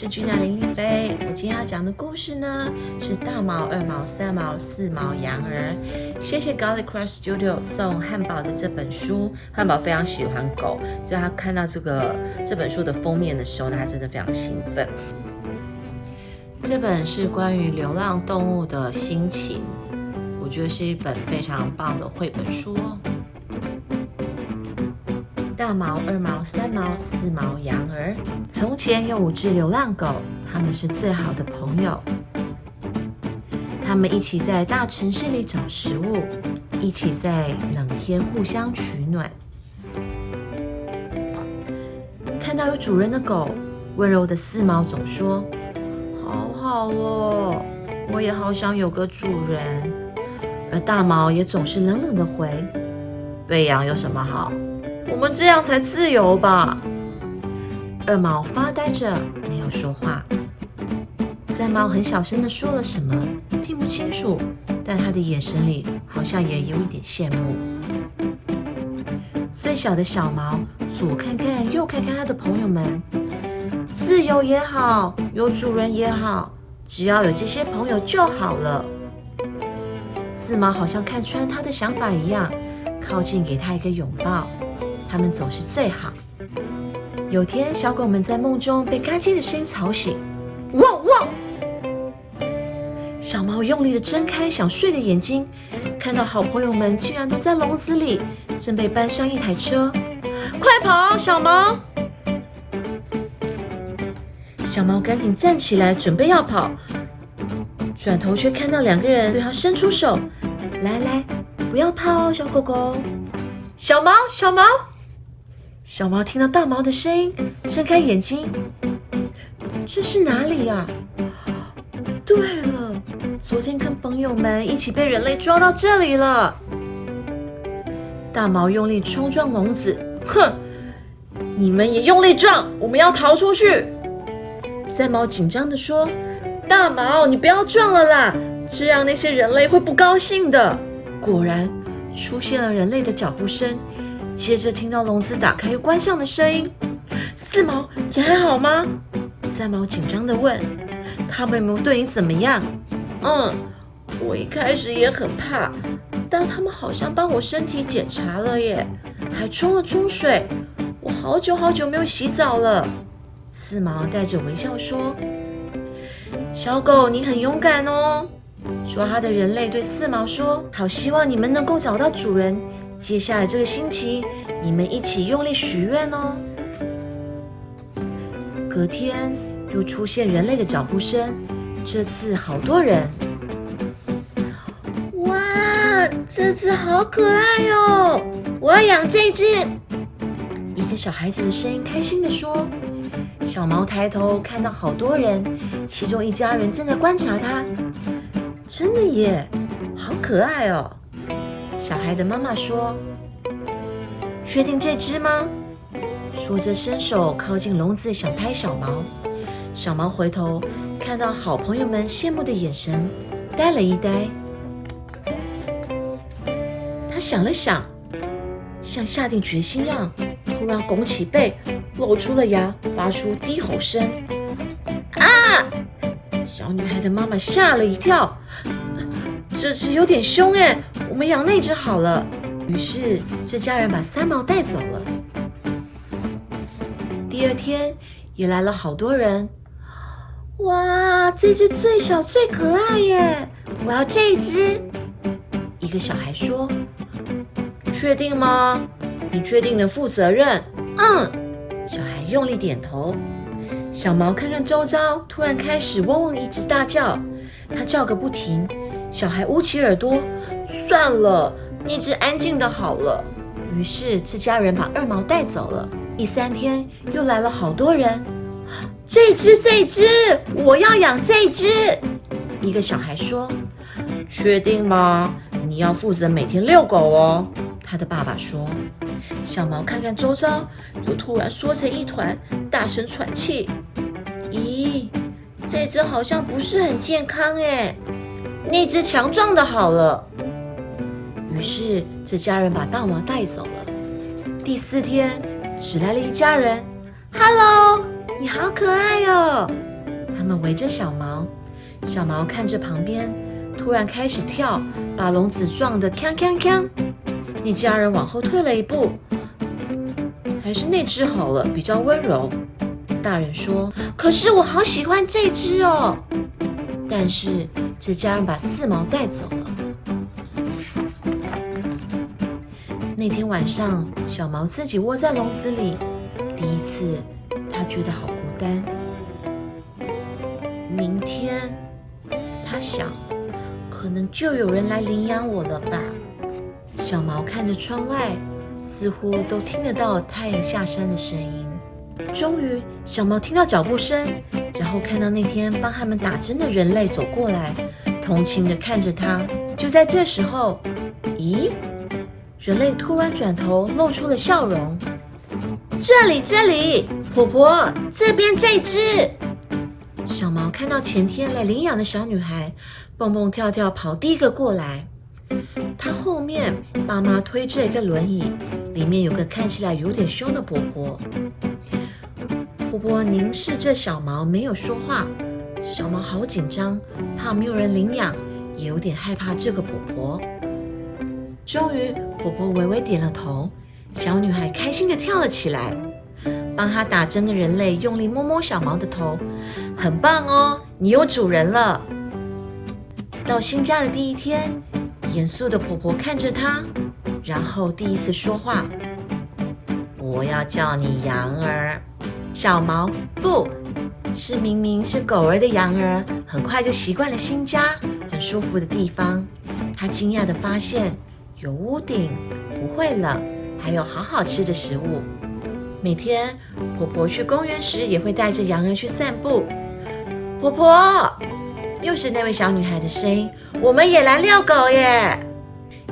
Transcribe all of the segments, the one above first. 是居家林丽菲。我今天要讲的故事呢是大毛、二毛、三毛、四毛羊儿。谢谢 Garlic Crush Studio 送汉堡的这本书。汉堡非常喜欢狗，所以他看到这本书的封面的时候呢，他真的非常兴奋。这本是关于流浪动物的心情，我觉得是一本非常棒的绘本书哦。大毛、二毛、三毛、四毛羊儿。从前有5只流浪狗，它们是最好的朋友。它们一起在大城市里找食物，一起在冷天互相取暖。看到有主人的狗，温柔的四毛总说：“好好哦，我也好想有个主人。”而大毛也总是冷冷的回：“喂羊有什么好？我们这样才自由吧。”二毛发呆着没有说话，三毛很小声的说了什么，听不清楚，但他的眼神里好像也有一点羡慕。最小的小毛左看看右看看他的朋友们，自由也好，有主人也好，只要有这些朋友就好了。四毛好像看穿他的想法一样，靠近给他一个拥抱。他们总是最好。有天，小狗们在梦中被嘎叽的声音吵醒，汪汪！小毛用力的睁开想睡的眼睛，看到好朋友们竟然都在笼子里，正被搬上一台车。快跑，小毛！小毛赶紧站起来，准备要跑，转头却看到2个人对他伸出手：“来来，不要怕哦，小狗狗。”小毛，小毛！小毛听到大毛的声音，睁开眼睛，这是哪里呀？对了，昨天跟朋友们一起被人类抓到这里了。大毛用力冲撞笼子，哼，你们也用力撞，我们要逃出去。三毛紧张地说：“大毛，你不要撞了啦，这样那些人类会不高兴的。”果然，出现了人类的脚步声。接着听到笼子打开又关上的声音。四毛，你还好吗？三毛紧张地问。他们没有对你怎么样？我一开始也很怕，但他们好像帮我身体检查了耶，还冲了冲水。我好久好久没有洗澡了。四毛带着微笑说：“小狗，你很勇敢哦。”抓他的人类对四毛说：“好希望你们能够找到主人。接下来这个星期，你们一起用力许愿哦。”隔天又出现人类的脚步声，这次好多人。哇，这只好可爱哟！我要养这只。一个小孩子的声音开心地说。小毛抬头看到好多人，其中一家人正在观察他。真的耶，好可爱哦！小孩的妈妈说：“确定这只吗？”说着伸手靠近笼子想拍小毛。小毛回头看到好朋友们羡慕的眼神，呆了一呆。他想了想，像下定决心一样，突然拱起背，露出了牙，发出低吼声。啊！小女孩的妈妈吓了一跳，这只有点凶耶，我们养那只好了。于是这家人把三毛带走了。第二天也来了好多人。哇，这只最小最可爱耶，我要这只。一个小孩说：“确定吗？你确定能负责任？”小孩用力点头。小毛看看周遭，突然开始嗡嗡一直大叫，他叫个不停。小孩捂起耳朵，算了，那只安静的好了。于是这家人把二毛带走了。第3天又来了好多人。这只，我要养这只。一个小孩说：“确定吗？你要负责每天遛狗哦。”他的爸爸说。小毛看看周遭，又突然缩成一团，大声喘气。咦，这只好像不是很健康哎。那只强壮的好了。于是这家人把大毛带走了。第4天只来了一家人。“Hello，你好可爱哦！他们围着小毛，小毛看着旁边，突然开始跳，把笼子撞得锵锵锵。一家人往后退了一步，还是那只好了，比较温柔。大人说：“可是我好喜欢这只哦。”但是这家人把四毛带走了。那天晚上，小毛自己窝在笼子里，第一次他觉得好孤单。明天，他想，可能就有人来领养我了吧。小毛看着窗外，似乎都听得到太阳下山的声音。终于，小毛听到脚步声，然后看到那天帮他们打针的人类走过来，同情地看着他。就在这时候，咦？人类突然转头，露出了笑容。这里，婆婆，这边这只。小毛看到前天来领养的小女孩，蹦蹦跳跳跑第一个过来。她后面爸妈推着一个轮椅，里面有个看起来有点凶的婆婆。婆婆凝视着小毛，没有说话。小毛好紧张，怕没有人领养，也有点害怕这个婆婆。终于，婆婆微微点了头，小女孩开心地跳了起来。帮她打针的人类用力摸摸小毛的头，很棒哦，你有主人了。到新家的第一天，严肃的婆婆看着她，然后第一次说话：“我要叫你羊儿。”小毛不是，明明是狗儿的羊儿，很快就习惯了新家很舒服的地方。他惊讶地发现，有屋顶，不会冷，还有好好吃的食物。每天婆婆去公园时，也会带着羊儿去散步。婆婆，又是那位小女孩的声音，我们也来遛狗耶！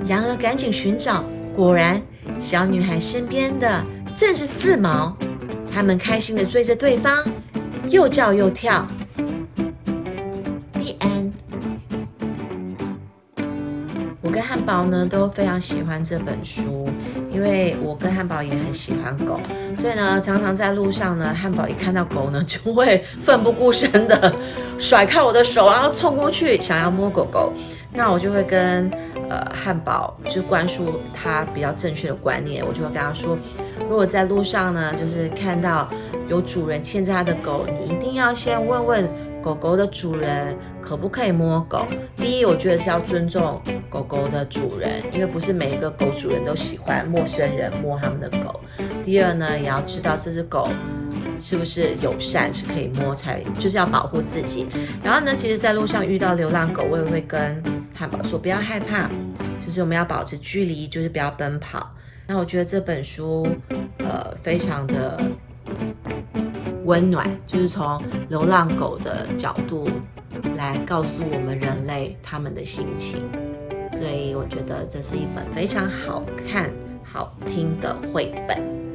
羊儿赶紧寻找，果然，小女孩身边的正是四毛。他们开心地追着对方，又叫又跳。The end。我跟汉堡呢都非常喜欢这本书，因为我跟汉堡也很喜欢狗，所以呢，常常在路上呢，汉堡一看到狗呢，就会奋不顾身的甩开我的手，然后冲过去想要摸狗狗。那我就会跟汉堡就灌输他比较正确的观念，我就会跟他说，如果在路上呢，就是看到有主人牵着他的狗，你一定要先问问狗狗的主人可不可以摸狗。第一，我觉得是要尊重狗狗的主人，因为不是每一个狗主人都喜欢陌生人摸他们的狗。第二呢，也要知道这只狗是不是友善，是可以摸才，就是要保护自己。然后呢，其实在路上遇到流浪狗，我也会跟汉堡说不要害怕，就是我们要保持距离，就是不要奔跑。那我觉得这本书非常的温暖，就是从流浪狗的角度来告诉我们人类他们的心情，所以我觉得这是一本非常好看好听的绘本。